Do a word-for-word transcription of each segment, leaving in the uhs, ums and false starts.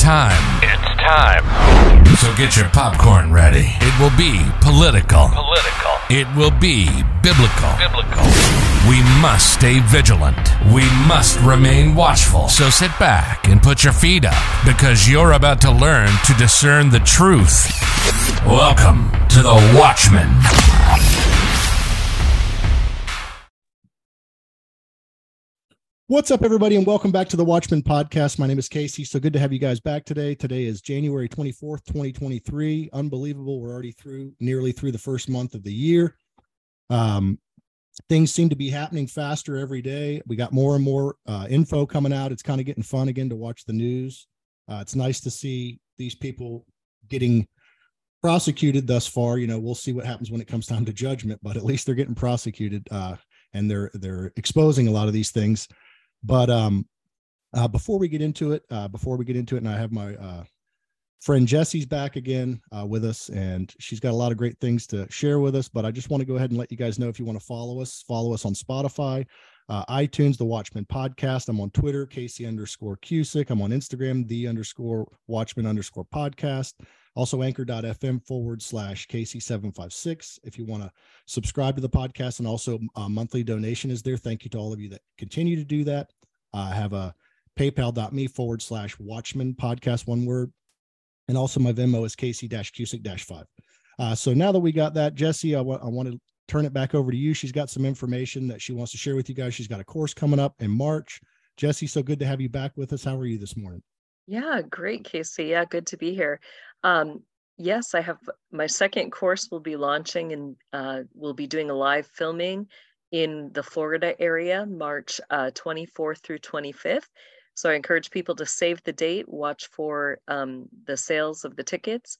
time. It's time. So get your popcorn ready. It will be political. Political. It will be biblical. Biblical. We must stay vigilant. We must remain watchful. So sit back and put your feet up, because you're about to learn to discern the truth. Welcome to the Watchmen. What's up, everybody, and welcome back to the Watchmen podcast. My name is Casey. So good to have you guys back today. Today is January twenty-fourth, twenty twenty-three. Unbelievable. We're already through, nearly through the first month of the year. Um, things seem to be happening faster every day. We got more and more uh, info coming out. It's kind of getting fun again to watch the news. Uh, it's nice to see these people getting prosecuted thus far. You know, we'll see what happens when it comes time to judgment, but at least they're getting prosecuted uh, and they're they're exposing a lot of these things. But um, uh, before we get into it, uh, before we get into it, and I have my uh, friend Jesse's back again uh, with us, and she's got a lot of great things to share with us. But I just want to go ahead and let you guys know, if you want to follow us, follow us on Spotify, uh, iTunes, The Watchmen Podcast. I'm on Twitter, Casey underscore Cusick. I'm on Instagram, The underscore Watchmen underscore Podcast. Also anchor.fm forward slash Casey seven five six. If you want to subscribe to the podcast, and also a monthly donation is there. Thank you to all of you that continue to do that. I uh, have a paypal.me forward slash Watchmen podcast, one word. And also my Venmo is Casey Cusick five. Uh, so now that we got that, Jesse, I, w- I want to turn it back over to you. She's got some information that she wants to share with you guys. She's got a course coming up in March. Jesse, so good to have you back with us. How are you this morning? Yeah, great, Casey. Yeah, good to be here. Um, yes, I have my second course will be launching, and uh, we'll be doing a live filming in the Florida area, March uh, twenty-fourth through twenty-fifth. So I encourage people to save the date, watch for um, the sales of the tickets.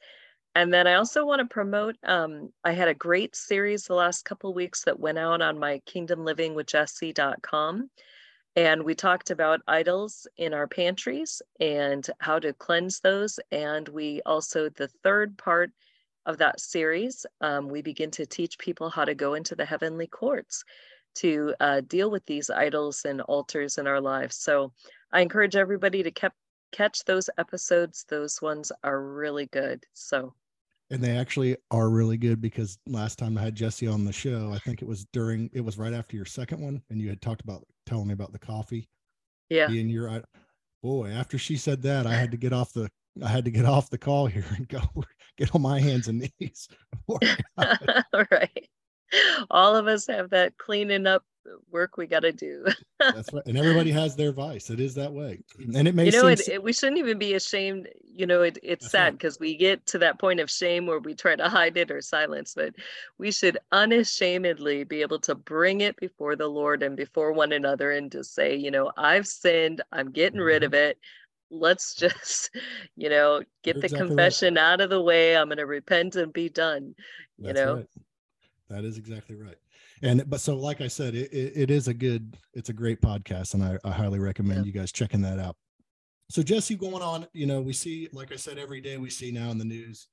And then I also want to promote, um, I had a great series the last couple of weeks that went out on my kingdom living with jessie dot com. And we talked about idols in our pantries and how to cleanse those. And we also, the third part of that series, um, we begin to teach people how to go into the heavenly courts to uh, deal with these idols and altars in our lives. So I encourage everybody to keep, catch those episodes. Those ones are really good. So. And they actually are really good, because last time I had Jesse on the show, I think it was during, it was right after your second one, and you had talked about telling me about the coffee. Yeah. Being your, boy, after she said that, I had to get off the, I had to get off the call here and go get on my hands and knees. All right. All of us have that cleaning up work we got to do. That's right. And everybody has their vice. It is that way. And it may you know, seem it, it, we shouldn't even be ashamed. You know, it, it's That's sad because right. we get to that point of shame where we try to hide it or silence, but we should unashamedly be able to bring it before the Lord and before one another and just say, you know, I've sinned. I'm getting mm-hmm. rid of it. Let's just, you know, get You're the exactly confession right. out of the way. I'm going to repent and be done. You That's know, right. That is exactly right. And, but so, like I said, it, it, it is a good, it's a great podcast, and I, I highly recommend yeah. you guys checking that out. So Jesse, going on, you know, we see, like I said, every day we see now in the news,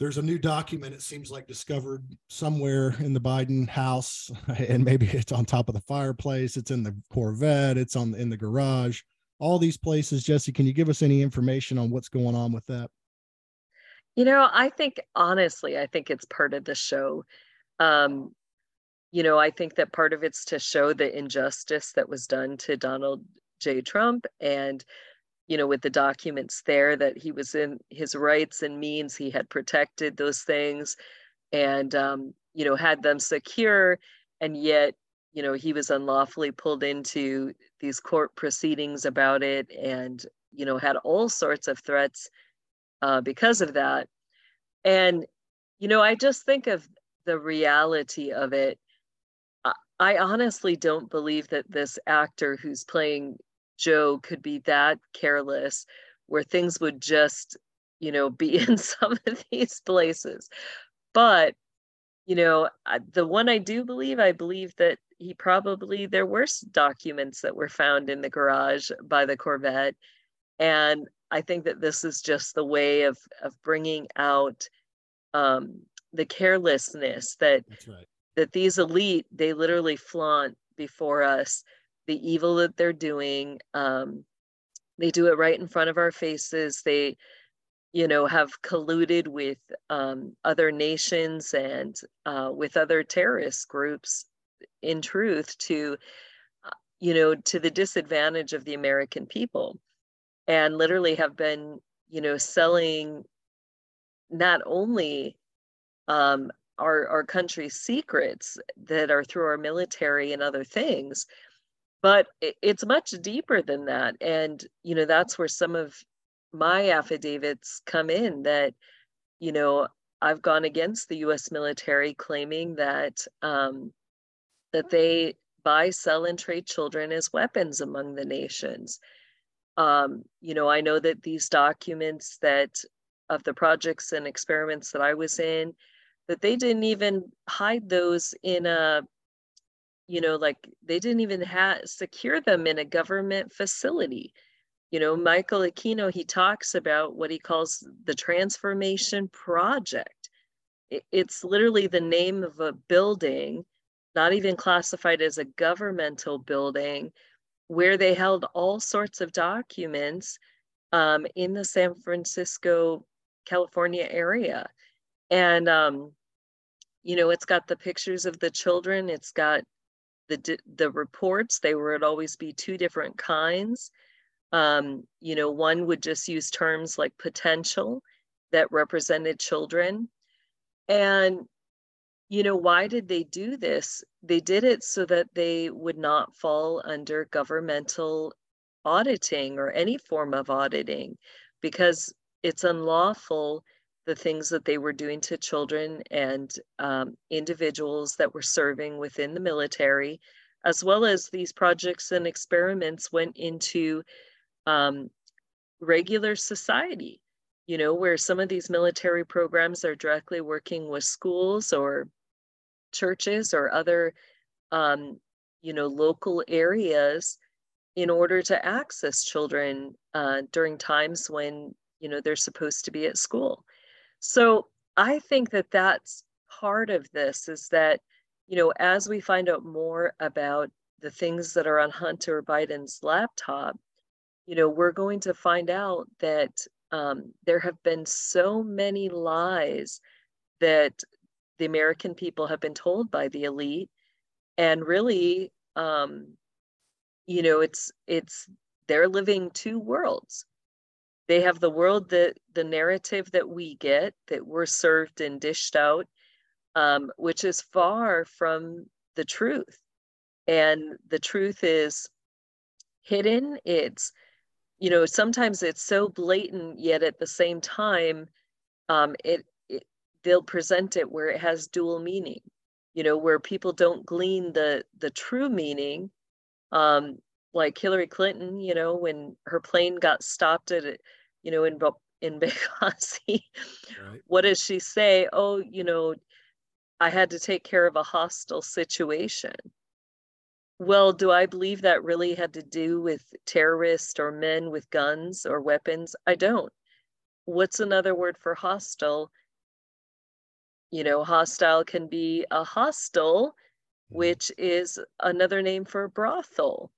there's a new document, it seems like, discovered somewhere in the Biden house, and maybe it's on top of the fireplace, it's in the Corvette, it's on in the garage, all these places. Jesse, can you give us any information on what's going on with that? You know, I think, honestly, I think it's part of the show. Um, you know, I think that part of it's to show the injustice that was done to Donald J. Trump, and, you know, with the documents there that he was in his rights and means, he had protected those things and, um, you know, had them secure. And yet, you know, he was unlawfully pulled into these court proceedings about it and, you know, had all sorts of threats uh, because of that. And, you know, I just think of the reality of it. I honestly don't believe that this actor who's playing Joe could be that careless where things would just, you know, be in some of these places. But, you know, the one I do believe, I believe that he probably, there were documents that were found in the garage by the Corvette. And I think that this is just the way of, of bringing out, um, the carelessness that That's right. that these elite, they literally flaunt before us the evil that they're doing, um, They do it right in front of our faces. They, you know, have colluded with um, other nations and uh, with other terrorist groups, in truth, to, you know, to the disadvantage of the American people, and literally have been, you know, selling not only um, our, our country's secrets that are through our military and other things, but it's much deeper than that. And, you know, that's where some of my affidavits come in, that, you know, I've gone against the U S military, claiming that, um, that they buy, sell, and trade children as weapons among the nations. Um, you know, I know that these documents that, of the projects and experiments that I was in, that they didn't even hide those in a, you know, like they didn't even ha- secure them in a government facility. You know, Michael Aquino, he talks about what he calls the Transformation Project. It's literally the name of a building, not even classified as a governmental building, where they held all sorts of documents um, in the San Francisco, California area. And, um, you know, it's got the pictures of the children. It's got The, the reports. They would always be two different kinds. Um, you know, one would just use terms like potential that represented children. And, you know, why did they do this? They did it so that they would not fall under governmental auditing or any form of auditing, because it's unlawful, the things that they were doing to children and um, individuals that were serving within the military, as well as these projects and experiments went into um, regular society, you know, where some of these military programs are directly working with schools or churches or other, um, you know, local areas in order to access children uh, during times when, you know, they're supposed to be at school. So I think that that's part of this, is that, you know, as we find out more about the things that are on Hunter Biden's laptop, you know, we're going to find out that um, there have been so many lies that the American people have been told by the elite. And really, um, you know, it's, it's, they're living two worlds. They have the world, that the narrative that we get, that we're served and dished out, um, which is far from the truth. And the truth is hidden. It's, you know, sometimes it's so blatant, yet at the same time, um, it, it they'll present it where it has dual meaning, you know, where people don't glean the, the true meaning. Um, like Hillary Clinton, you know, when her plane got stopped at, you know, in, in Benghazi, right. What does she say? Oh, you know, I had to take care of a hostile situation. Well, do I believe that really had to do with terrorists or men with guns or weapons? I don't. What's another word for hostile? You know, hostile can be a hostel, which is another name for a brothel.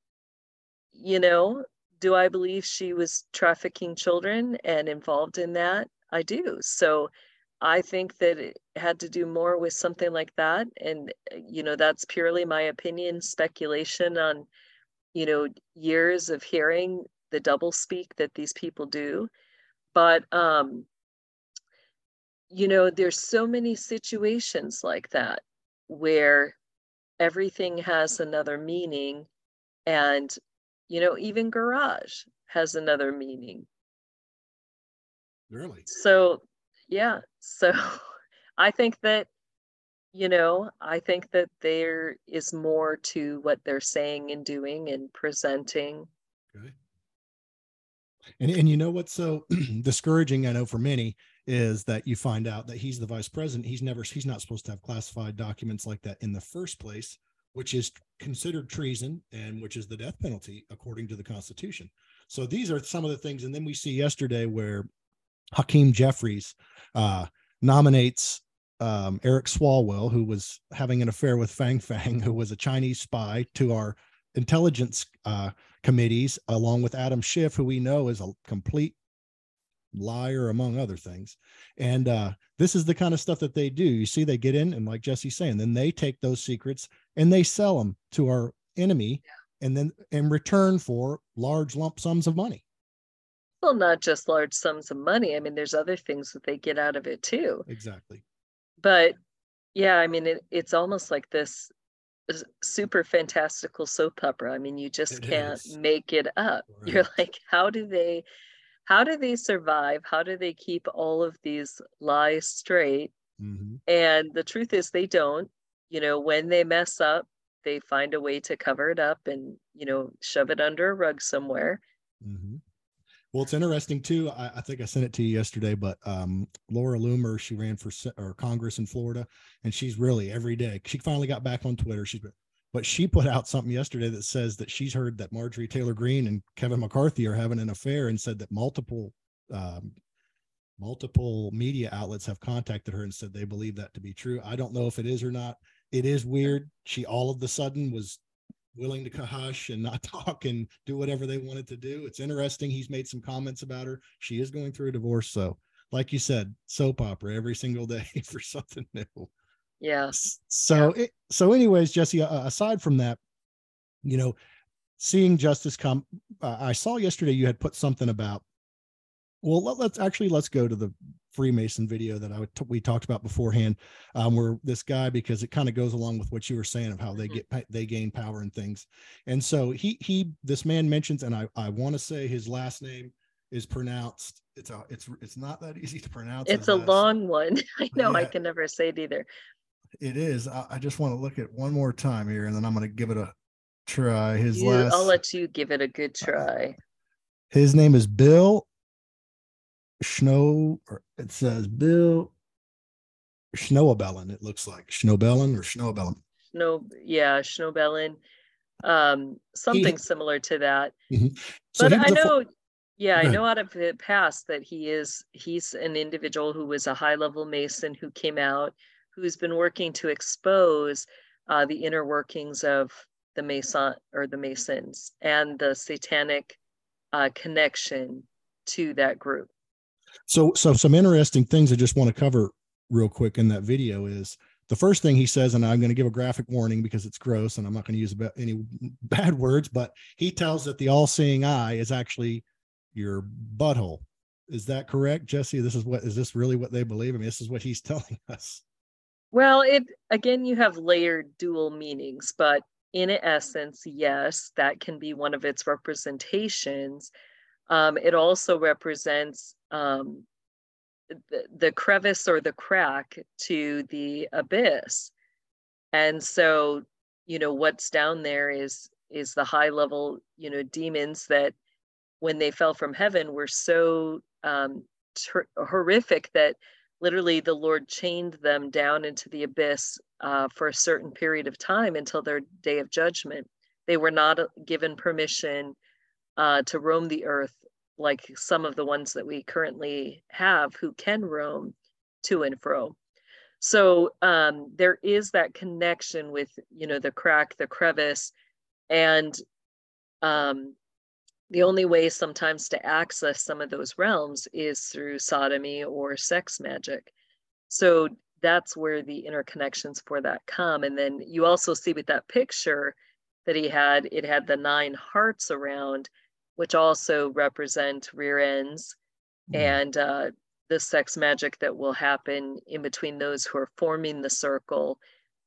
You know, do I believe she was trafficking children and involved in that? I do. So I think that it had to do more with something like that. And, you know, that's purely my opinion, speculation on, you know, years of hearing the doublespeak that these people do. But, um, you know, there's so many situations like that where everything has another meaning. And, you know, even garage has another meaning. Really? So, yeah. So I think that, you know, I think that there is more to what they're saying and doing and presenting. Okay. And, and you know what's so discouraging, I know, for many, is that you find out that he's the vice president. He's never, he's not supposed to have classified documents like that in the first place, which is considered treason and which is the death penalty according to the Constitution. So these are some of the things. And then we see yesterday where Hakeem Jeffries uh, nominates um, Eric Swalwell, who was having an affair with Fang Fang, who was a Chinese spy, to our intelligence uh, committees, along with Adam Schiff, who we know is a complete liar, among other things. And uh, this is the kind of stuff that they do. You see, they get in, and like Jesse's saying, then they take those secrets and they sell them to our enemy, yeah. and then in return for large lump sums of money. Well, not just large sums of money. I mean, there's other things that they get out of it too. Exactly. But yeah, I mean, it, it's almost like this super fantastical soap opera. I mean, you just it can't is. make it up. Right. You're like, how do they, how do they survive? How do they keep all of these lies straight? Mm-hmm. And the truth is they don't. You know, when they mess up, they find a way to cover it up and, you know, shove it under a rug somewhere. Mm-hmm. Well, it's interesting too. I, I think I sent it to you yesterday, but um, Laura Loomer, she ran for or Congress in Florida, and she's really every day. She finally got back on Twitter. She's, but she put out something yesterday that says that she's heard that Marjorie Taylor Greene and Kevin McCarthy are having an affair, and said that multiple um, multiple media outlets have contacted her and said they believe that to be true. I don't know if it is or not. It is weird. She all of a sudden was willing to hush and not talk and do whatever they wanted to do. It's interesting. He's made some comments about her. She is going through a divorce. So like you said, soap opera every single day for something new. Yes. So, yeah. it, so anyways, Jesse, uh, aside from that, you know, seeing justice come, uh, I saw yesterday you had put something about, well, let, let's actually, let's go to the Freemason video that I would t- we talked about beforehand, um, where this guy, because it kind of goes along with what you were saying of how they get they gain power and things. And so he he this man mentions, and I I want to say his last name is pronounced. It's a it's it's not that easy to pronounce. It's a long one. I know, yeah, I can never say it either. It is. I, I just want to look at one more time here, and then I'm going to give it a try. His you, last. I'll let you give it a good try. Uh, his name is Bill Schno, or it says Bill Schnoebelin, it looks like Schnoebelin or Schnoebelin. No, yeah, Schnoebelin. Um, something he, similar to that. Mm-hmm. So but I know, fo- yeah, I know out of the past that he is, he's an individual who was a high-level Mason who came out, who's been working to expose uh, the inner workings of the Mason or the Masons and the satanic uh, connection to that group. So, so some interesting things I just want to cover real quick in that video is the first thing he says, and I'm going to give a graphic warning because it's gross and I'm not going to use any bad words, but he tells that the all-seeing eye is actually your butthole. Is that correct, Jesse? This is what, is this really what they believe? I mean, this is what he's telling us. Well, it, again, you have layered dual meanings, but in essence, yes, that can be one of its representations. Um, it also represents um, the, the crevice or the crack to the abyss. And so, you know, what's down there is, is the high level, you know, demons that when they fell from heaven were so um, ter- horrific that literally the Lord chained them down into the abyss uh, for a certain period of time until their day of judgment. They were not given permission Uh, to roam the earth like some of the ones that we currently have who can roam to and fro. So um, there is that connection with, you know, the crack, the crevice, and um, the only way sometimes to access some of those realms is through sodomy or sex magic. So that's where the interconnections for that come. And then you also see with that picture that he had, it had the nine hearts around, which also represent rear ends mm. and uh, the sex magic that will happen in between those who are forming the circle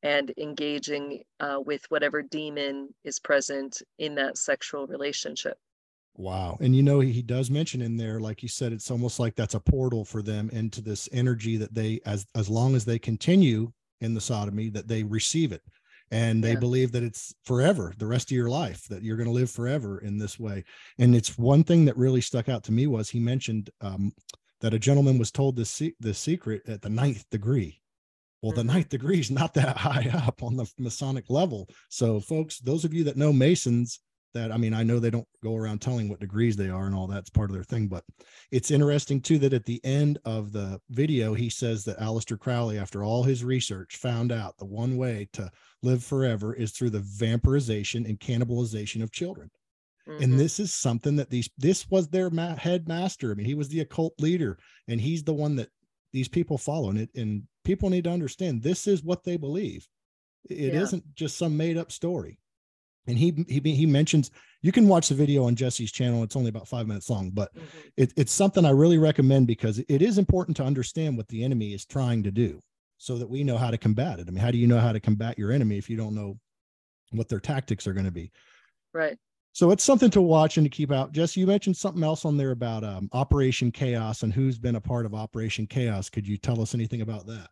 and engaging uh, with whatever demon is present in that sexual relationship. Wow. And, you know, he does mention in there, like you said, it's almost like that's a portal for them into this energy that they, as, as long as they continue in the sodomy, that they receive it. And they yeah. believe that it's forever, the rest of your life, that you're going to live forever in this way. And it's one thing that really stuck out to me was he mentioned um, that a gentleman was told this, se- this secret at the ninth degree. Well, mm-hmm. the ninth degree is not that high up on the Masonic level. So folks, those of you that know Masons, that, I mean, I know they don't go around telling what degrees they are and all that's part of their thing, but it's interesting too, that at the end of the video, he says that Aleister Crowley, after all his research, found out the one way to live forever is through the vampirization and cannibalization of children. Mm-hmm. And this is something that these, this was their ma- headmaster. I mean, he was the occult leader, and he's the one that these people follow. And it, and people need to understand, this is what they believe. It yeah. isn't just some made up story. And he, he, he mentions, you can watch the video on Jesse's channel. It's only about five minutes long, but mm-hmm. it, it's something I really recommend, because it is important to understand what the enemy is trying to do, so that we know how to combat it. I mean, how do you know how to combat your enemy if you don't know what their tactics are going to be? Right. So it's something to watch and to keep out. Jesse, you mentioned something else on there about um, Operation Chaos and who's been a part of Operation Chaos. Could you tell us anything about that?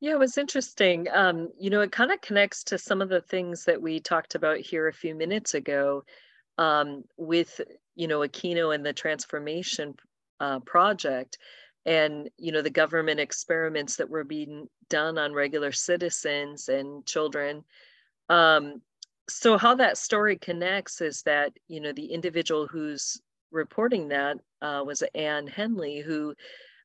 Yeah, it was interesting. Um, you know, it kind of connects to some of the things that we talked about here a few minutes ago um, with, you know, Aquino and the Transformation uh, Project, and, you know, the government experiments that were being done on regular citizens and children. Um, so how that story connects is that, you know, the individual who's reporting that uh, was Anne Hanley, who,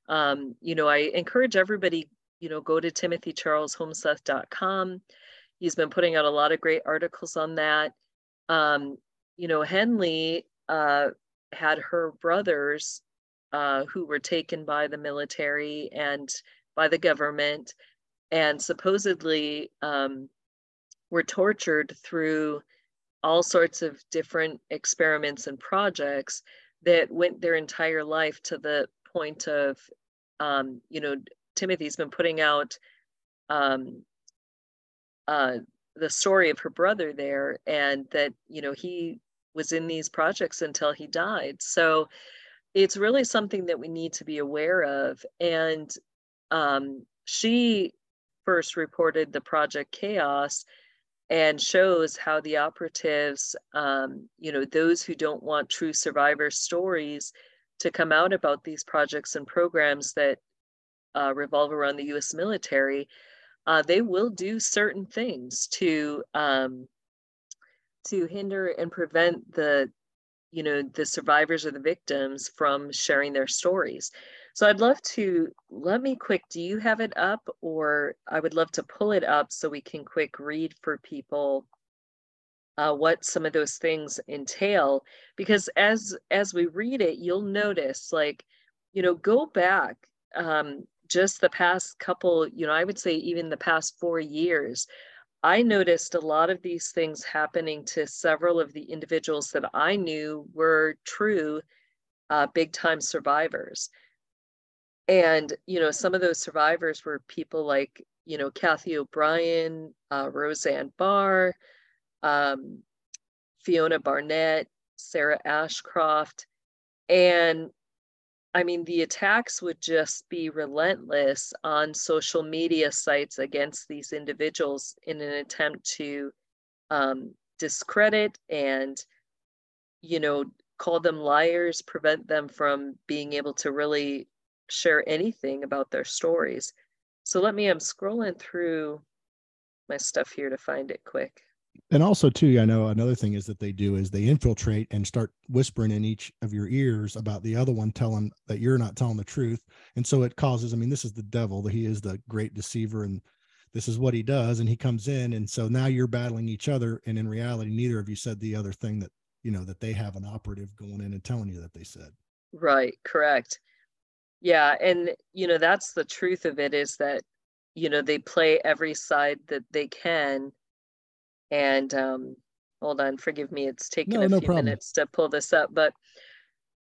um, you know, I encourage everybody, you know, go to Timothy Charles Homeseth dot com. He's been putting out a lot of great articles on that. Um, you know, Henley uh, had her brothers uh, who were taken by the military and by the government, and supposedly um, were tortured through all sorts of different experiments and projects that went their entire life to the point of, um, you know, Timothy's been putting out um, uh, the story of her brother there, and that, you know, he was in these projects until he died. So it's really something that we need to be aware of. And um, she first reported the Project Chaos and shows how the operatives, um, you know, those who don't want true survivor stories to come out about these projects and programs that Uh, revolve around the U S military, uh, they will do certain things to um, to hinder and prevent the, you know, the survivors or the victims from sharing their stories. So I'd love to, let me quick, do you have it up? Or I would love to pull it up so we can quick read for people uh, what some of those things entail. Because as, as we read it, you'll notice, like, you know, go back, um, just the past couple, you know, I would say even the past four years, I noticed a lot of these things happening to several of the individuals that I knew were true uh, big time survivors. And, you know, some of those survivors were people like, you know, Kathy O'Brien, uh, Roseanne Barr, um, Fiona Barnett, Sarah Ashcroft, and I mean, the attacks would just be relentless on social media sites against these individuals in an attempt to um, discredit and, you know, call them liars, prevent them from being able to really share anything about their stories. So let me, I'm scrolling through my stuff here to find it quick. And also too, I know another thing is that they do is they infiltrate and start whispering in each of your ears about the other one, telling that you're not telling the truth. And so it causes, I mean, this is the devil, that he is the great deceiver, and this is what he does. And he comes in. And so now you're battling each other. And in reality, neither of you said the other thing that, you know, that they have an operative going in and telling you that they said. Right. Correct. Yeah. And, you know, that's the truth of it, is that, you know, they play every side that they can. And um, hold on, forgive me, it's taken no, a no few problem. minutes to pull this up. But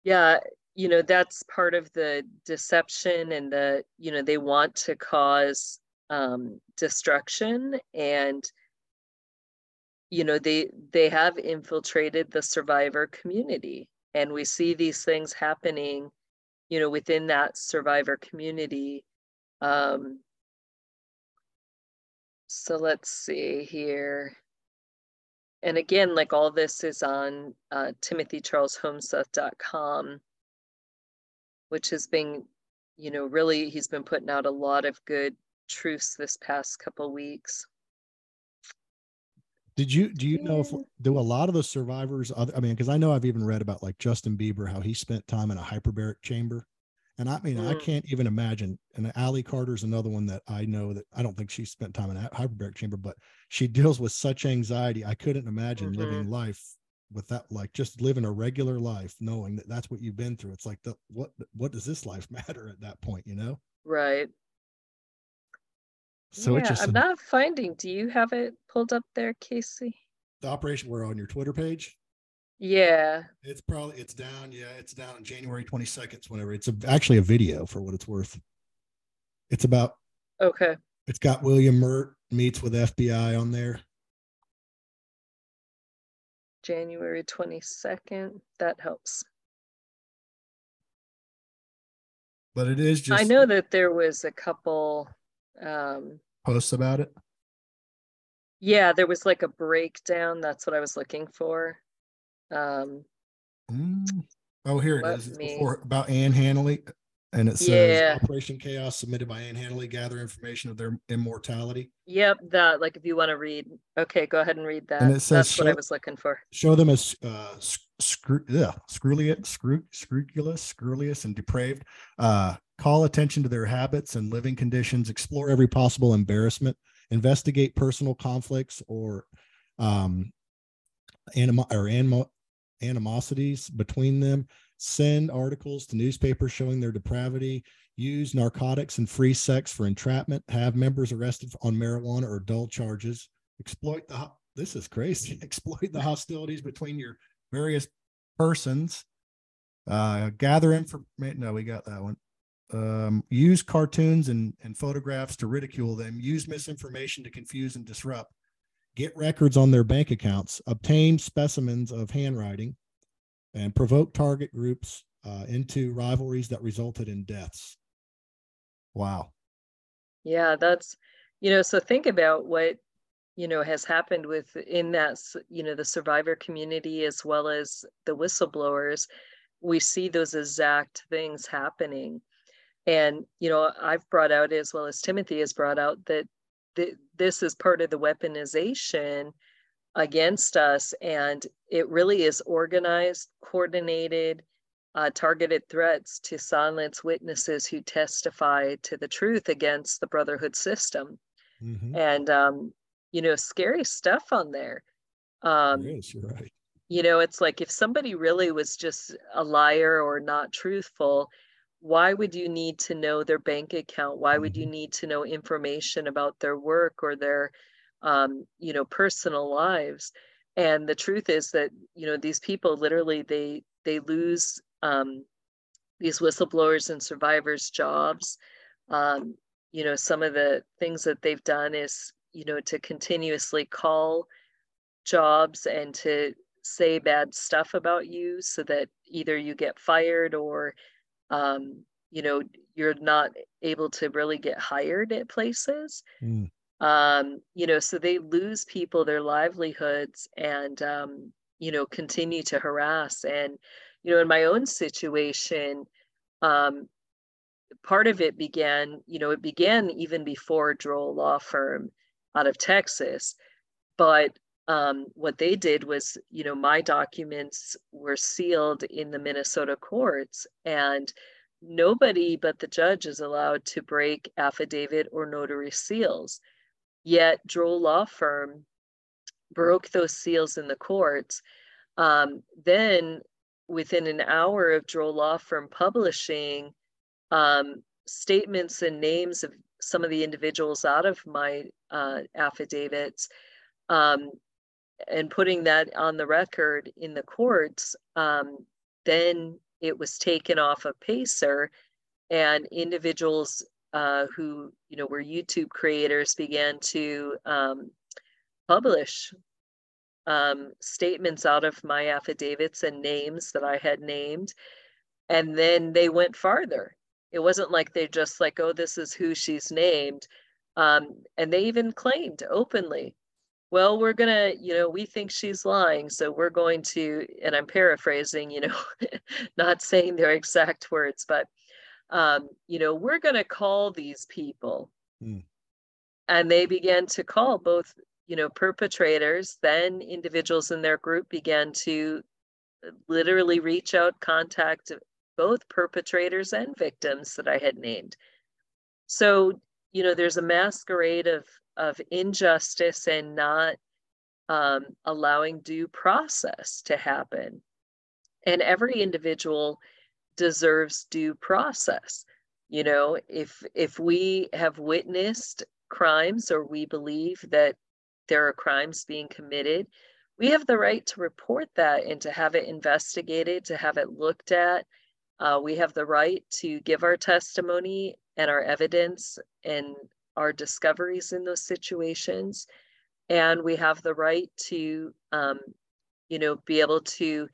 yeah, you know, that's part of the deception, and the, you know, they want to cause um, destruction. And, you know, they, they have infiltrated the survivor community. And we see these things happening, you know, within that survivor community. Um, so let's see here. And again, like, all this is on uh, Timothy Charles Homeseth dot com, which has been, you know, really, he's been putting out a lot of good truths this past couple weeks. Did you, do you yeah. know, if, do a lot of the survivors, I mean, because I know I've even read about, like, Justin Bieber, how he spent time in a hyperbaric chamber. And I mean, mm. I can't even imagine. And Allie Carter's another one that I know that I don't think she spent time in a hyperbaric chamber, but she deals with such anxiety. I couldn't imagine mm-hmm. living life with that, like just living a regular life, knowing that that's what you've been through. It's like, the, what, what does this life matter at that point, you know? Right. So yeah, it's just I'm a, not finding. Do you have it pulled up there, Casey? The operation we're on your Twitter page. Yeah. It's probably, it's down. Yeah. It's down on January twenty-second, whenever it's a, actually a video for what it's worth. It's about, okay. It's got William Mert meets with F B I on there. January twenty-second. That helps. But it is just, I know that there was a couple um, posts about it. Yeah, there was like a breakdown. That's what I was looking for. Um, mm. Oh, here it is. It's before, about Anne Hanley. And it says, yeah. Operation Chaos submitted by Anne Hanley, gather information of their immortality. Yep, that, like if you want to read, okay, go ahead and read that. And it says, that's show, what I was looking for. Show them as uh, scru- yeah, scrulous, scru- scrupulous, scrupulous, and depraved. Uh, call attention to their habits and living conditions. Explore every possible embarrassment. Investigate personal conflicts or um, animo- or animo- animosities between them. Send articles to newspapers showing their depravity, use narcotics and free sex for entrapment, have members arrested on marijuana or adult charges, exploit the, this is crazy, exploit the hostilities between your various persons, uh, gather information, no, we got that one, um, use cartoons and, and photographs to ridicule them, use misinformation to confuse and disrupt, get records on their bank accounts, obtain specimens of handwriting, and provoke target groups uh, into rivalries that resulted in deaths. Wow. Yeah, that's, you know, so think about what, you know, has happened with in that, you know, the survivor community as well as the whistleblowers. We see those exact things happening. And, you know, I've brought out as well as Timothy has brought out that th- this is part of the weaponization against us, and it really is organized, coordinated, uh, targeted threats to silence witnesses who testify to the truth against the brotherhood system. Mm-hmm. And um, you know, scary stuff on there. Um, yes, you're right. You know, it's like if somebody really was just a liar or not truthful, why would you need to know their bank account? Why mm-hmm. would you need to know information about their work or their Um, you know, personal lives? And the truth is that, you know, these people literally, they they lose um, these whistleblowers and survivors' jobs. Um, you know, some of the things that they've done is, you know, to continuously call jobs and to say bad stuff about you so that either you get fired or, um, you know, you're not able to really get hired at places. Mm. Um, you know, so they lose people, their livelihoods, and, um, you know, continue to harass. And, you know, in my own situation, um, part of it began, you know, it began even before Droll Law Firm out of Texas. But um, what they did was, you know, my documents were sealed in the Minnesota courts, and nobody but the judge is allowed to break affidavit or notary seals. Yet Droll Law Firm broke those seals in the courts. Um, then within an hour of Droll Law Firm publishing um, statements and names of some of the individuals out of my uh, affidavits um, and putting that on the record in the courts, um, then it was taken off of PACER, and individuals Uh, who, you know, were YouTube creators began to um, publish um, statements out of my affidavits and names that I had named. And then they went farther. It wasn't like they just like, oh, this is who she's named. Um, and they even claimed openly, well, we're going to, you know, we think she's lying. So we're going to, and I'm paraphrasing, you know, not saying their exact words, but Um, you know, we're going to call these people. Mm. And they began to call both, you know, perpetrators, then individuals in their group began to literally reach out, contact both perpetrators and victims that I had named. So, you know, there's a masquerade of, of injustice and not um, allowing due process to happen. And every individual deserves due process. You know, if if we have witnessed crimes or we believe that there are crimes being committed, we have the right to report that and to have it investigated, to have it looked at. Uh, we have the right to give our testimony and our evidence and our discoveries in those situations. And we have the right to, um, you know, be able to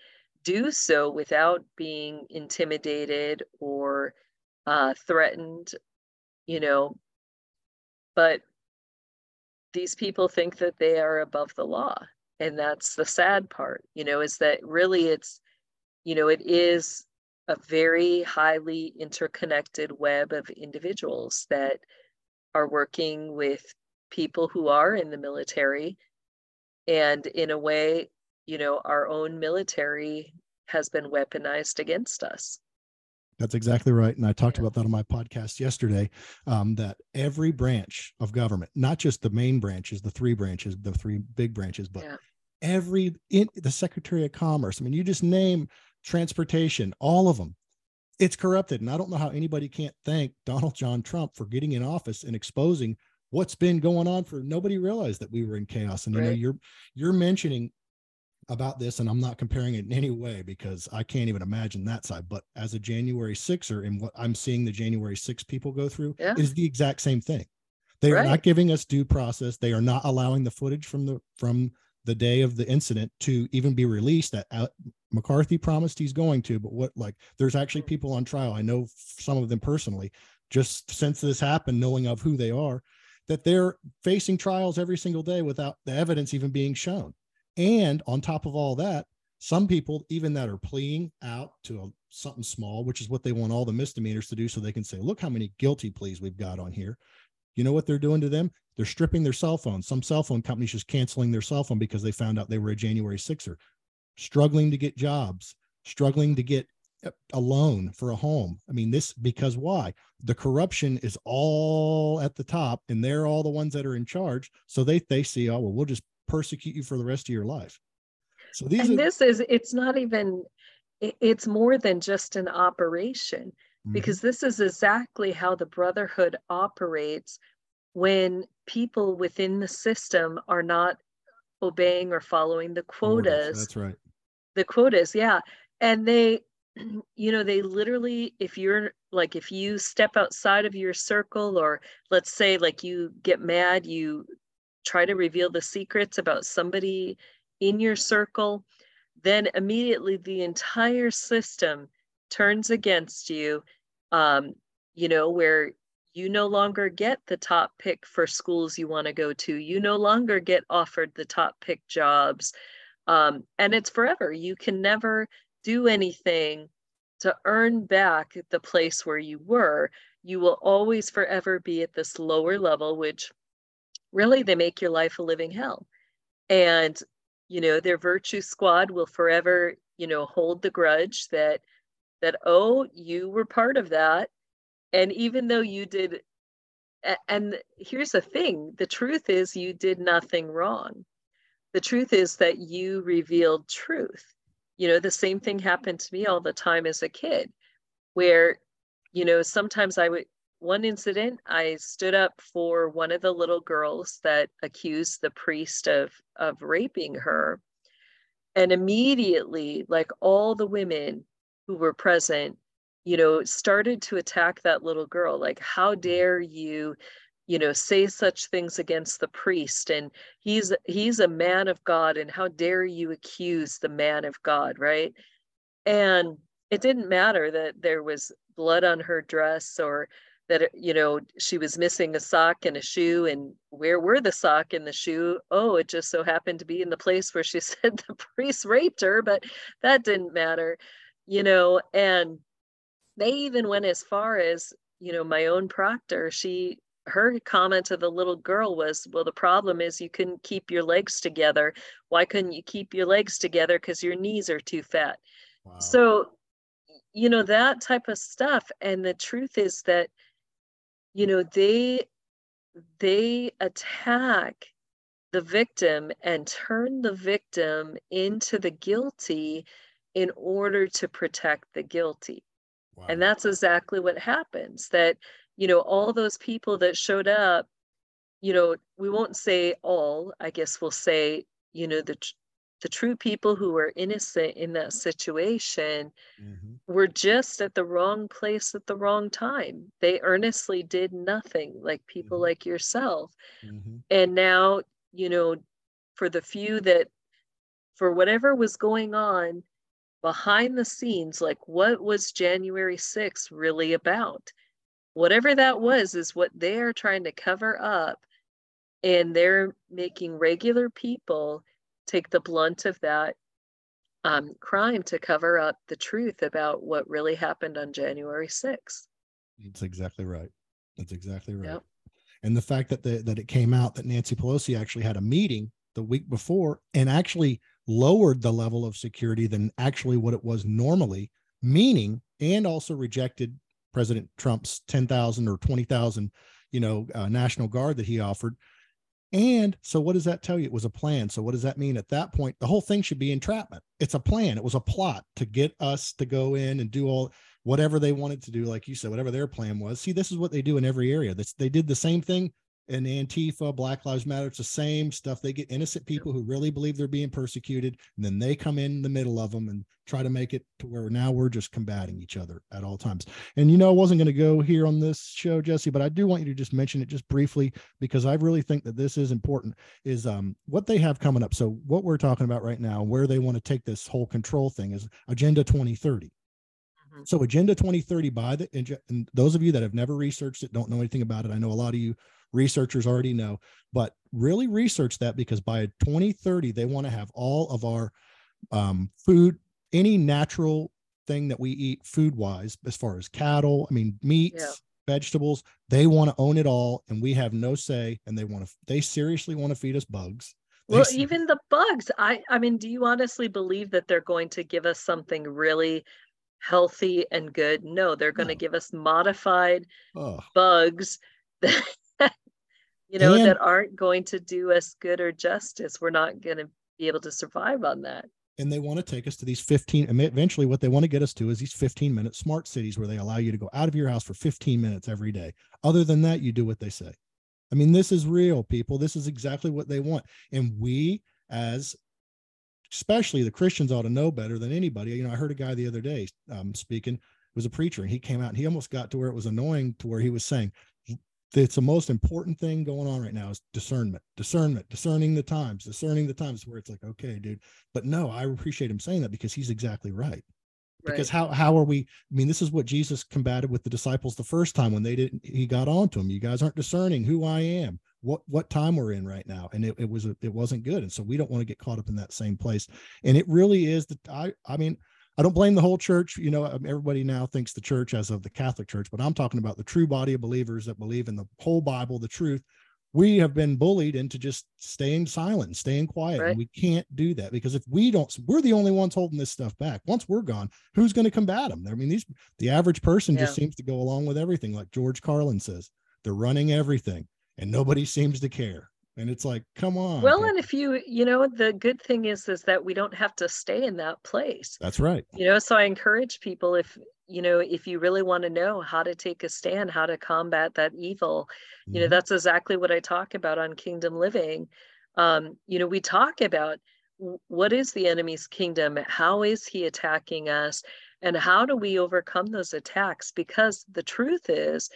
do so without being intimidated or uh, threatened, you know. But these people think that they are above the law. And that's the sad part, you know, is that really it's, you know, it is a very highly interconnected web of individuals that are working with people who are in the military. And in a way, you know, our own military has been weaponized against us. That's exactly right. And I talked about that on my podcast yesterday, um, that every branch of government, not just the main branches, the three branches, the three big branches, but yeah. every, in, the Secretary of Commerce, I mean, you just name transportation, all of them, it's corrupted. And I don't know how anybody can't thank Donald John Trump for getting in office and exposing what's been going on. For nobody realized that we were in chaos. And, you right. know, you're, you're mentioning about this, and I'm not comparing it in any way because I can't even imagine that side, but as a January sixer and what I'm seeing the January sixth people go through yeah. is the exact same thing. They right. are not giving us due process. They are not allowing the footage from the, from the day of the incident to even be released. That uh, McCarthy promised he's going to, but what, like, there's actually people on trial. I know some of them personally, just since this happened, knowing of who they are, that they're facing trials every single day without the evidence even being shown. And on top of all that, some people, even that are pleading out to a, something small, which is what they want all the misdemeanors to do, so they can say, look how many guilty pleas we've got on here. You know what they're doing to them? They're stripping their cell phones. Some cell phone companies just canceling their cell phone because they found out they were a January sixer, struggling to get jobs, struggling to get a loan for a home. I mean, this, because why? The corruption is all at the top, and they're all the ones that are in charge. So they, they see, oh, well, we'll just persecute you for the rest of your life. So these and are, this is, it's not even, it's more than just an operation, mm-hmm. because this is exactly how the Brotherhood operates when people within the system are not obeying or following the quotas. Quotas, that's right. The quotas, yeah. And they, you know, they literally, if you're like, if you step outside of your circle, or let's say like you get mad, you try to reveal the secrets about somebody in your circle, then immediately the entire system turns against you, um, you know, where you no longer get the top pick for schools you want to go to. You no longer get offered the top pick jobs. Um, and it's forever. You can never do anything to earn back the place where you were. You will always forever be at this lower level, which really, they make your life a living hell. And, you know, their virtue squad will forever, you know, hold the grudge that, that, oh, you were part of that. And even though you did, and here's the thing, the truth is you did nothing wrong. The truth is that you revealed truth. You know, the same thing happened to me all the time as a kid, where, you know, sometimes I would, one incident, I stood up for one of the little girls that accused the priest of, of raping her. And immediately, like all the women who were present, you know, started to attack that little girl. Like, how dare you, you know, say such things against the priest? And he's, he's a man of God. And how dare you accuse the man of God, right? And it didn't matter that there was blood on her dress, or that, you know, she was missing a sock and a shoe, and where were the sock and the shoe? Oh, it just so happened to be in the place where she said the priest raped her, but that didn't matter, you know. And they even went as far as, you know, my own proctor, she, her comment to the little girl was, well, the problem is you couldn't keep your legs together. Why couldn't you keep your legs together? Because your knees are too fat. Wow. So, you know, that type of stuff. And the truth is that, you know, they, they attack the victim and turn the victim into the guilty in order to protect the guilty. Wow. And that's exactly what happens, that, you know, all those people that showed up, you know, we won't say all, I guess we'll say, you know, the the true people who were innocent in that situation mm-hmm. were just at the wrong place at the wrong time. They earnestly did nothing, like people mm-hmm. like yourself. Mm-hmm. And now, you know, for the few that, for whatever was going on behind the scenes, like what was January sixth really about? Whatever that was is what they're trying to cover up, and they're making regular people take the brunt of that um, crime to cover up the truth about what really happened on January sixth. That's exactly right. That's exactly right. Yep. And the fact that, the, that it came out that Nancy Pelosi actually had a meeting the week before and actually lowered the level of security than actually what it was normally, meaning, and also rejected President Trump's ten thousand or twenty thousand, you know, uh, National Guard that he offered. And so what does that tell you? It was a plan. So what does that mean? At that point, the whole thing should be entrapment. It's a plan. It was a plot to get us to go in and do all whatever they wanted to do. Like you said, whatever their plan was. See, this is what they do in every area. That's, they did the same thing in Antifa, Black Lives Matter. It's the same stuff. They get innocent people who really believe they're being persecuted. And then they come in the middle of them and try to make it to where now we're just combating each other at all times. And, you know, I wasn't going to go here on this show, Jesse, but I do want you to just mention it just briefly, because I really think that this is important, is um, what they have coming up. So what we're talking about right now, where they want to take this whole control thing, is Agenda twenty thirty. So Agenda twenty thirty, by the, and those of you that have never researched it, don't know anything about it. I know a lot of you researchers already know, but really research that, because by twenty thirty, they want to have all of our um, food, any natural thing that we eat food wise, as far as cattle, I mean, meats, yeah. vegetables, they want to own it all. And we have no say. And they want to, they seriously want to feed us bugs. They well, see- even the bugs. I, I mean, do you honestly believe that they're going to give us something really healthy and good? No, they're going to oh. give us modified oh. bugs that, you know, and that aren't going to do us good or justice. We're not going to be able to survive on that. And they want to take us to these fifteen, and eventually what they want to get us to is these fifteen minute smart cities, where they allow you to go out of your house for fifteen minutes every day. Other than that, you do what they say. I mean, this is real, people. This is exactly what they want. And we, as especially the Christians, ought to know better than anybody. You know, I heard a guy the other day um, speaking. It was a preacher, and he came out and he almost got to where it was annoying, to where he was saying, it's the most important thing going on right now is discernment, discernment, discerning the times, discerning the times, where it's like, okay, dude. But no, I appreciate him saying that, because he's exactly right. right. Because how, how are we, I mean, this is what Jesus combated with the disciples the first time when they didn't, he got on to them. You guys aren't discerning who I am, what, what time we're in right now. And it, it was, a, it wasn't good. And so we don't want to get caught up in that same place. And it really is that I, I mean, I don't blame the whole church. You know, everybody now thinks the church as of the Catholic Church, but I'm talking about the true body of believers that believe in the whole Bible, the truth. We have been bullied into just staying silent, staying quiet. Right. And we can't do that, because if we don't, we're the only ones holding this stuff back. Once we're gone, who's going to combat them? I mean, these, the average person yeah. just seems to go along with everything. Like George Carlin says, they're running everything and nobody seems to care. And it's like, come on. Well, and if you, you know, the good thing is, is that we don't have to stay in that place. That's right. You know, so I encourage people, if, you know, if you really want to know how to take a stand, how to combat that evil, mm-hmm. you know, that's exactly what I talk about on Kingdom Living. Um, you know, we talk about what is the enemy's kingdom? How is he attacking us? And how do we overcome those attacks? Because the truth is,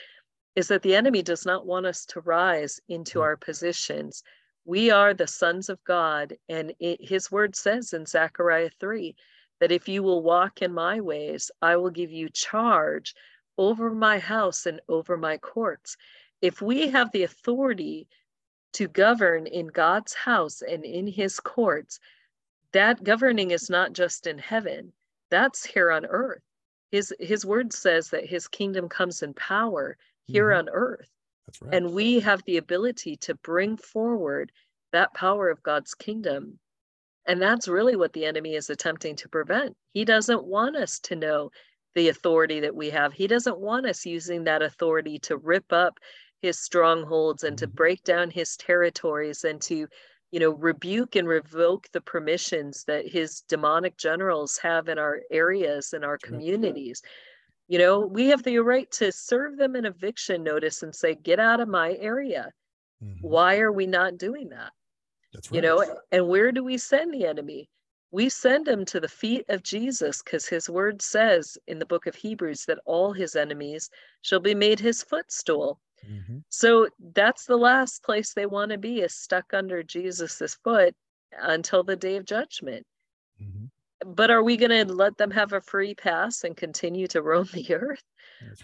is that the enemy does not want us to rise into our positions. We are the sons of God, and it, his word says in Zechariah three, that if you will walk in my ways, I will give you charge over my house and over my courts. If we have the authority to govern in God's house and in his courts, that governing is not just in heaven, that's here on earth. His, his word says that his kingdom comes in power here mm-hmm. on earth. That's right. And we have the ability to bring forward that power of God's kingdom. And that's really what the enemy is attempting to prevent. He doesn't want us to know the authority that we have. He doesn't want us using that authority to rip up his strongholds and to break down his territories and to, you know, rebuke and revoke the permissions that his demonic generals have in our areas and our communities. You know, we have the right to serve them an eviction notice and say, get out of my area. Mm-hmm. Why are we not doing that? That's right. You know, and where do we send the enemy? We send him to the feet of Jesus, because his word says in the book of Hebrews that all his enemies shall be made his footstool. Mm-hmm. So that's the last place they want to be, is stuck under Jesus's foot until the day of judgment. Mm-hmm. But are we going to let them have a free pass and continue to roam the earth?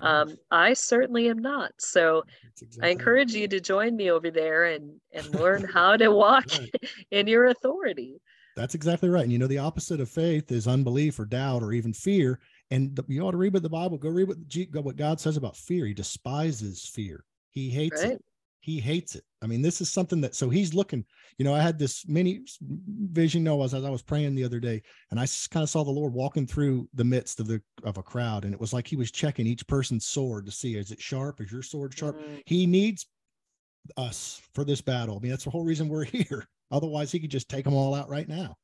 Right. Um, I certainly am not. So exactly, I encourage you to join me over there and, and learn how to walk right in your authority. That's exactly right. And you know, the opposite of faith is unbelief or doubt or even fear. And the, you ought to read what the Bible, go read what, G, what God says about fear. He despises fear. He hates right. it. He hates it. I mean, this is something that, so he's looking, you know, I had this mini vision, you know, as I was praying the other day, and I kind of saw the Lord walking through the midst of the, of a crowd. And it was like, he was checking each person's sword to see, is it sharp? Is your sword sharp? Mm-hmm. He needs us for this battle. I mean, that's the whole reason we're here. Otherwise he could just take them all out right now.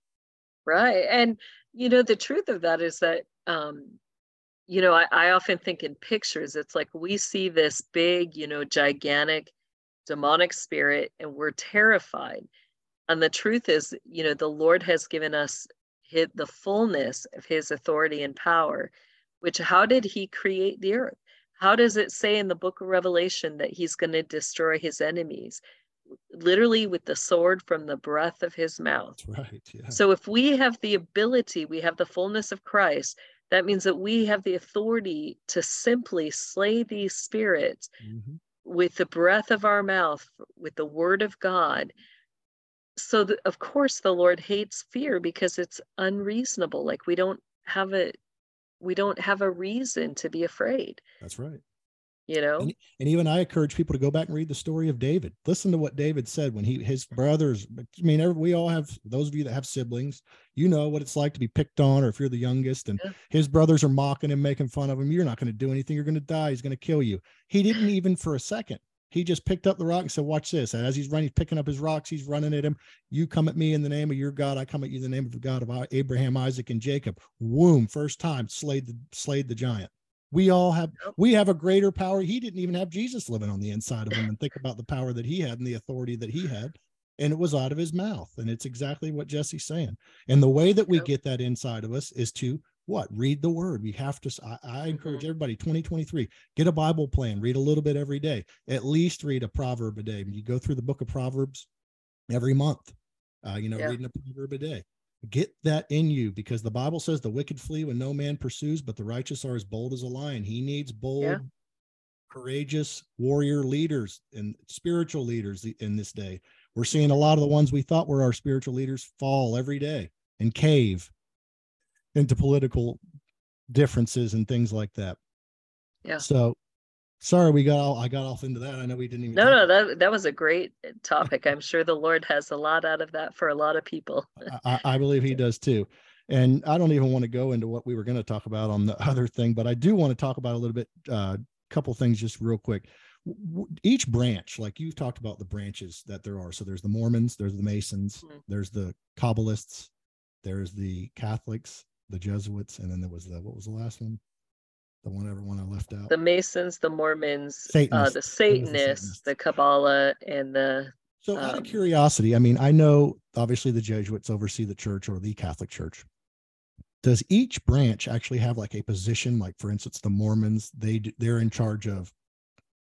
Right. And, you know, the truth of that is that, um, you know, I, I often think in pictures, it's like we see this big, you know, gigantic demonic spirit and we're terrified. And the truth is, you know, the Lord has given us his, the fullness of his authority and power, which how did he create the earth? How does it say in the book of Revelation that he's going to destroy his enemies? Literally with the sword from the breath of his mouth. Right. Yeah. So if we have the ability, we have the fullness of Christ, that means that we have the authority to simply slay these spirits mm-hmm. with the breath of our mouth, with the word of God. So the, of course the Lord hates fear because it's unreasonable. Like we don't have a, we don't have a reason to be afraid. That's right. You know, and, and even I encourage people to go back and read the story of David. Listen to what David said when he, his brothers, I mean, we all have, those of you that have siblings, you know what it's like to be picked on, or if you're the youngest and yeah. his brothers are mocking him, making fun of him. You're not going to do anything. You're going to die. He's going to kill you. He didn't even for a second. He just picked up the rock and said, watch this. And as he's running, he's picking up his rocks. He's running at him. You come at me in the name of your God. I come at you in the name of the God of Abraham, Isaac, and Jacob. Womb. First time slayed the, slayed the giant. We all have, we have a greater power. He didn't even have Jesus living on the inside of him, and think about the power that he had and the authority that he had. And it was out of his mouth. And it's exactly what Jesse's saying. And the way that we get that inside of us is to what? Read the word. We have to, I, I encourage everybody, twenty twenty-three, get a Bible plan, read a little bit every day, at least read a proverb a day. You go through the book of Proverbs every month, uh, you know, yeah. reading a proverb a day. Get that in you, because the Bible says the wicked flee when no man pursues, but the righteous are as bold as a lion. He needs bold, yeah. courageous warrior leaders and spiritual leaders in this day. We're seeing a lot of the ones we thought were our spiritual leaders fall every day and cave into political differences and things like that. Yeah. So sorry, we got all, I got off into that. I know we didn't even. No, no, that, that was a great topic. I'm sure the Lord has a lot out of that for a lot of people. I, I believe he does too. And I don't even want to go into what we were going to talk about on the other thing, but I do want to talk about a little bit, a uh, couple things just real quick. Each branch, like you've talked about the branches that there are. So there's the Mormons, there's the Masons, mm-hmm. there's the Kabbalists, there's the Catholics, the Jesuits, and then there was the, what was the last one? The one everyone I left out. The Masons, the Mormons, Satanists, uh, the Satanists, the Kabbalah, and the... So um, out of curiosity, I mean, I know obviously the Jesuits oversee the church or the Catholic Church. Does each branch actually have like a position? Like for instance, the Mormons, they, they're in charge of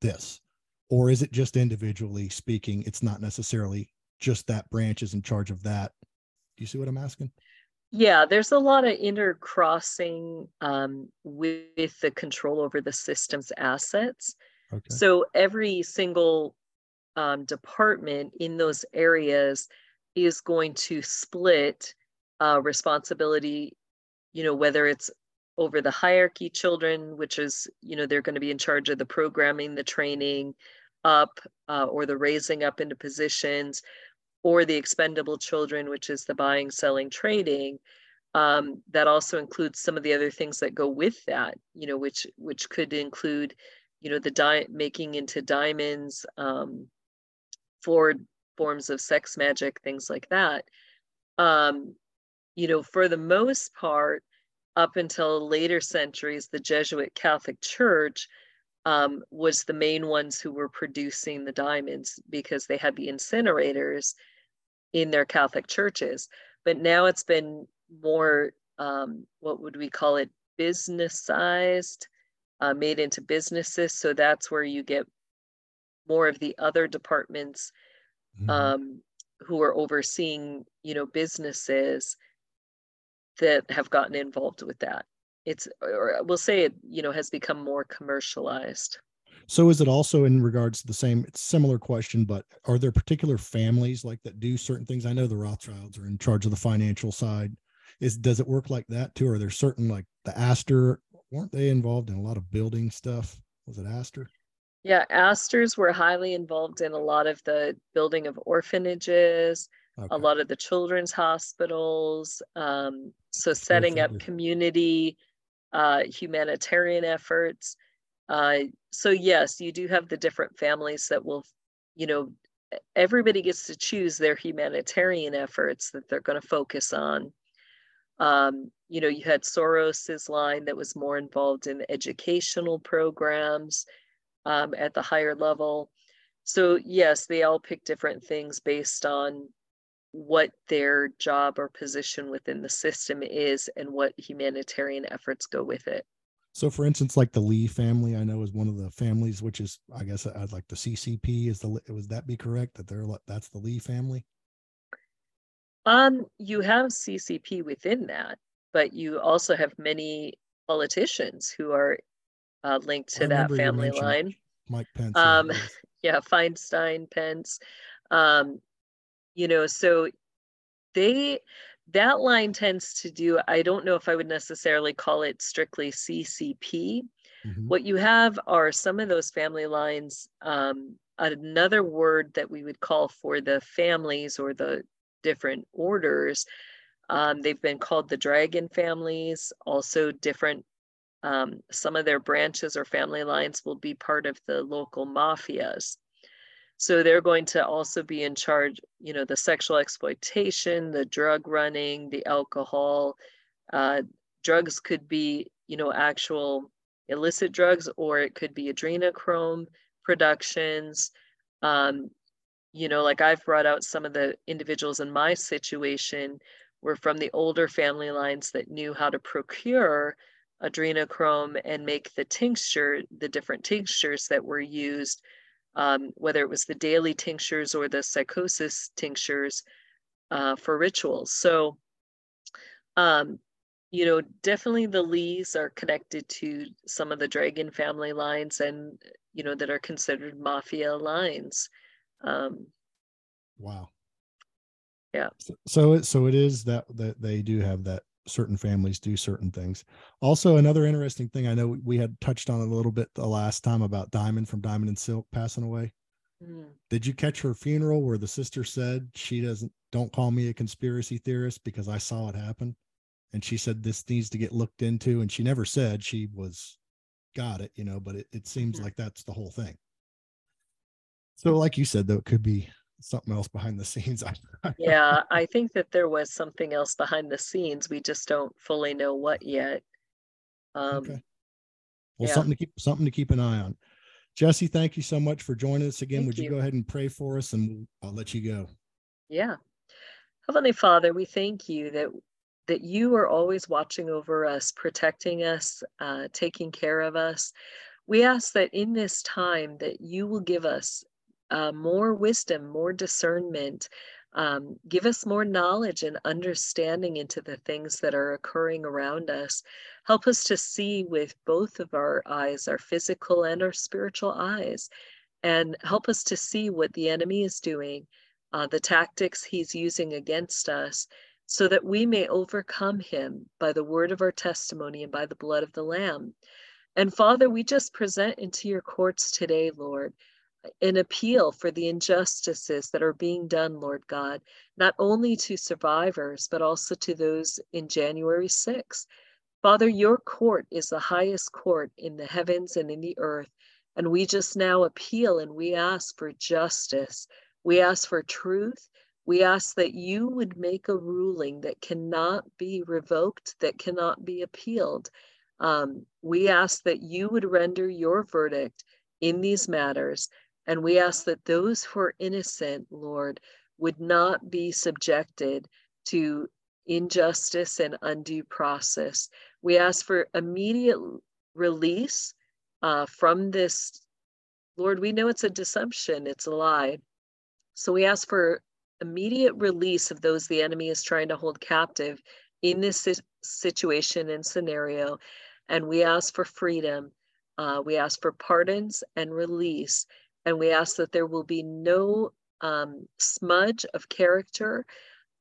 this, or is it just individually speaking? It's not necessarily just that branch is in charge of that. Do you see what I'm asking? Yeah, there's a lot of intercrossing um, with, with the control over the system's assets. Okay. So every single um, department in those areas is going to split uh, responsibility, you know, whether it's over the hierarchy children, which is, you know, they're going to be in charge of the programming, the training up uh, or the raising up into positions, or the expendable children, which is the buying, selling, trading. Um, that also includes some of the other things that go with that, you know, which which could include, you know, the di- making into diamonds um, for forms of sex magic, things like that. Um, you know, for the most part, up until later centuries, the Jesuit Catholic Church um, was the main ones who were producing the diamonds because they had the incinerators in their Catholic churches. But now it's been more, um, what would we call it, businessized, uh, made into businesses. So that's where you get more of the other departments um, mm. who are overseeing, you know, businesses that have gotten involved with that. It's, or we'll say it, you know, has become more commercialized. So is it also in regards to the same, it's similar question, but are there particular families like that do certain things? I know the Rothschilds are in charge of the financial side. Is, does it work like that too? Are there certain, like the Astor, weren't they involved in a lot of building stuff? Was it Astor? Yeah, Astors were highly involved in a lot of the building of orphanages, okay. a lot of the children's hospitals. Um, so setting up community uh, humanitarian efforts. Uh, so yes, you do have the different families that will, you know, everybody gets to choose their humanitarian efforts that they're going to focus on. Um, you know, you had Soros's line that was more involved in educational programs um, at the higher level. So yes, they all pick different things based on what their job or position within the system is and what humanitarian efforts go with it. So for instance, like the Lee family, I know is one of the families, which is, I guess I'd like the C C P is the, would that be correct that they're, that's the Lee family? Um, you have C C P within that, but you also have many politicians who are uh, linked to that family line. Mike Pence. Um, yeah, Feinstein, Pence. Um, you know, so they... That line tends to do, I don't know if I would necessarily call it strictly C C P. Mm-hmm. What you have are some of those family lines. Um, another word that we would call for the families or the different orders, um, they've been called the dragon families, also different. Um, some of their branches or family lines will be part of the local mafias. So they're going to also be in charge, you know, the sexual exploitation, the drug running, the alcohol. Uh, drugs could be, you know, actual illicit drugs, or it could be adrenochrome productions. Um, you know, like I've brought out some of the individuals in my situation were from the older family lines that knew how to procure adrenochrome and make the tincture, the different tinctures that were used. Um, whether it was the daily tinctures or the psychosis tinctures uh, for rituals. So, um, you know, definitely the Lees are connected to some of the dragon family lines and, you know, that are considered mafia lines. Um, wow. Yeah. So, so it, so it is that, that they do have that certain families do certain things. Also, another interesting thing, I know we had touched on it a little bit the last time about Diamond from Diamond and Silk passing away. Mm. Did you catch her funeral where the sister said she doesn't, don't call me a conspiracy theorist because I saw it happen? And she said, this needs to get looked into. And she never said she was, got it, you know, but it, it seems yeah. like that's the whole thing. So like you said, though, it could be something else behind the scenes. Yeah, I think that there was something else behind the scenes. We just don't fully know what yet. Um, okay. Well, yeah. something to keep something to keep an eye on. Jesse, thank you so much for joining us again. Thank Would you. you go ahead and pray for us, and I'll let you go. Yeah, Heavenly Father, we thank you that that you are always watching over us, protecting us, uh, taking care of us. We ask that in this time that you will give us Uh, more wisdom, more discernment. Um, give us more knowledge and understanding into the things that are occurring around us. Help us to see with both of our eyes, our physical and our spiritual eyes, and help us to see what the enemy is doing, uh, the tactics he's using against us, so that we may overcome him by the word of our testimony and by the blood of the Lamb. And Father, we just present into your courts today, Lord, an appeal for the injustices that are being done, Lord God, not only to survivors, but also to those in January sixth. Father, your court is the highest court in the heavens and in the earth, and we just now appeal and we ask for justice We ask for truth. We ask that you would make a ruling that cannot be revoked, that cannot be appealed. Um, we ask that you would render your verdict in these matters. And we ask that those who are innocent, Lord, would not be subjected to injustice and undue process. We ask for immediate release uh, from this. Lord, we know it's a deception, it's a lie. So we ask for immediate release of those the enemy is trying to hold captive in this situation and scenario. And we ask for freedom. Uh, we ask for pardons and release. And we ask that there will be no um, smudge of character,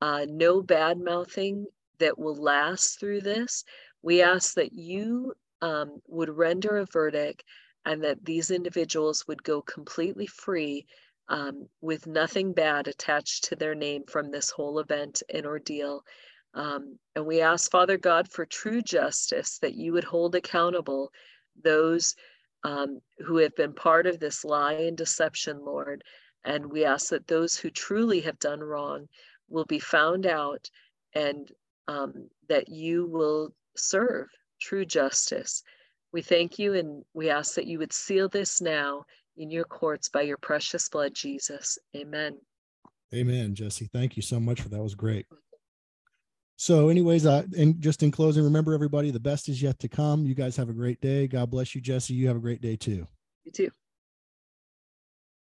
uh, no bad mouthing that will last through this. We ask that you um, would render a verdict and that these individuals would go completely free um, with nothing bad attached to their name from this whole event and ordeal. Um, and we ask, Father God, for true justice, that you would hold accountable those um, who have been part of this lie and deception, Lord. And we ask that those who truly have done wrong will be found out and um, that you will serve true justice. We thank you, and we ask that you would seal this now in your courts by your precious blood, Jesus. Amen. Amen, Jesse. Thank you so much for that. That was great. So anyways, uh, and just in closing, remember everybody, the best is yet to come. You guys have a great day. God bless you, Jesse. You have a great day too. You too.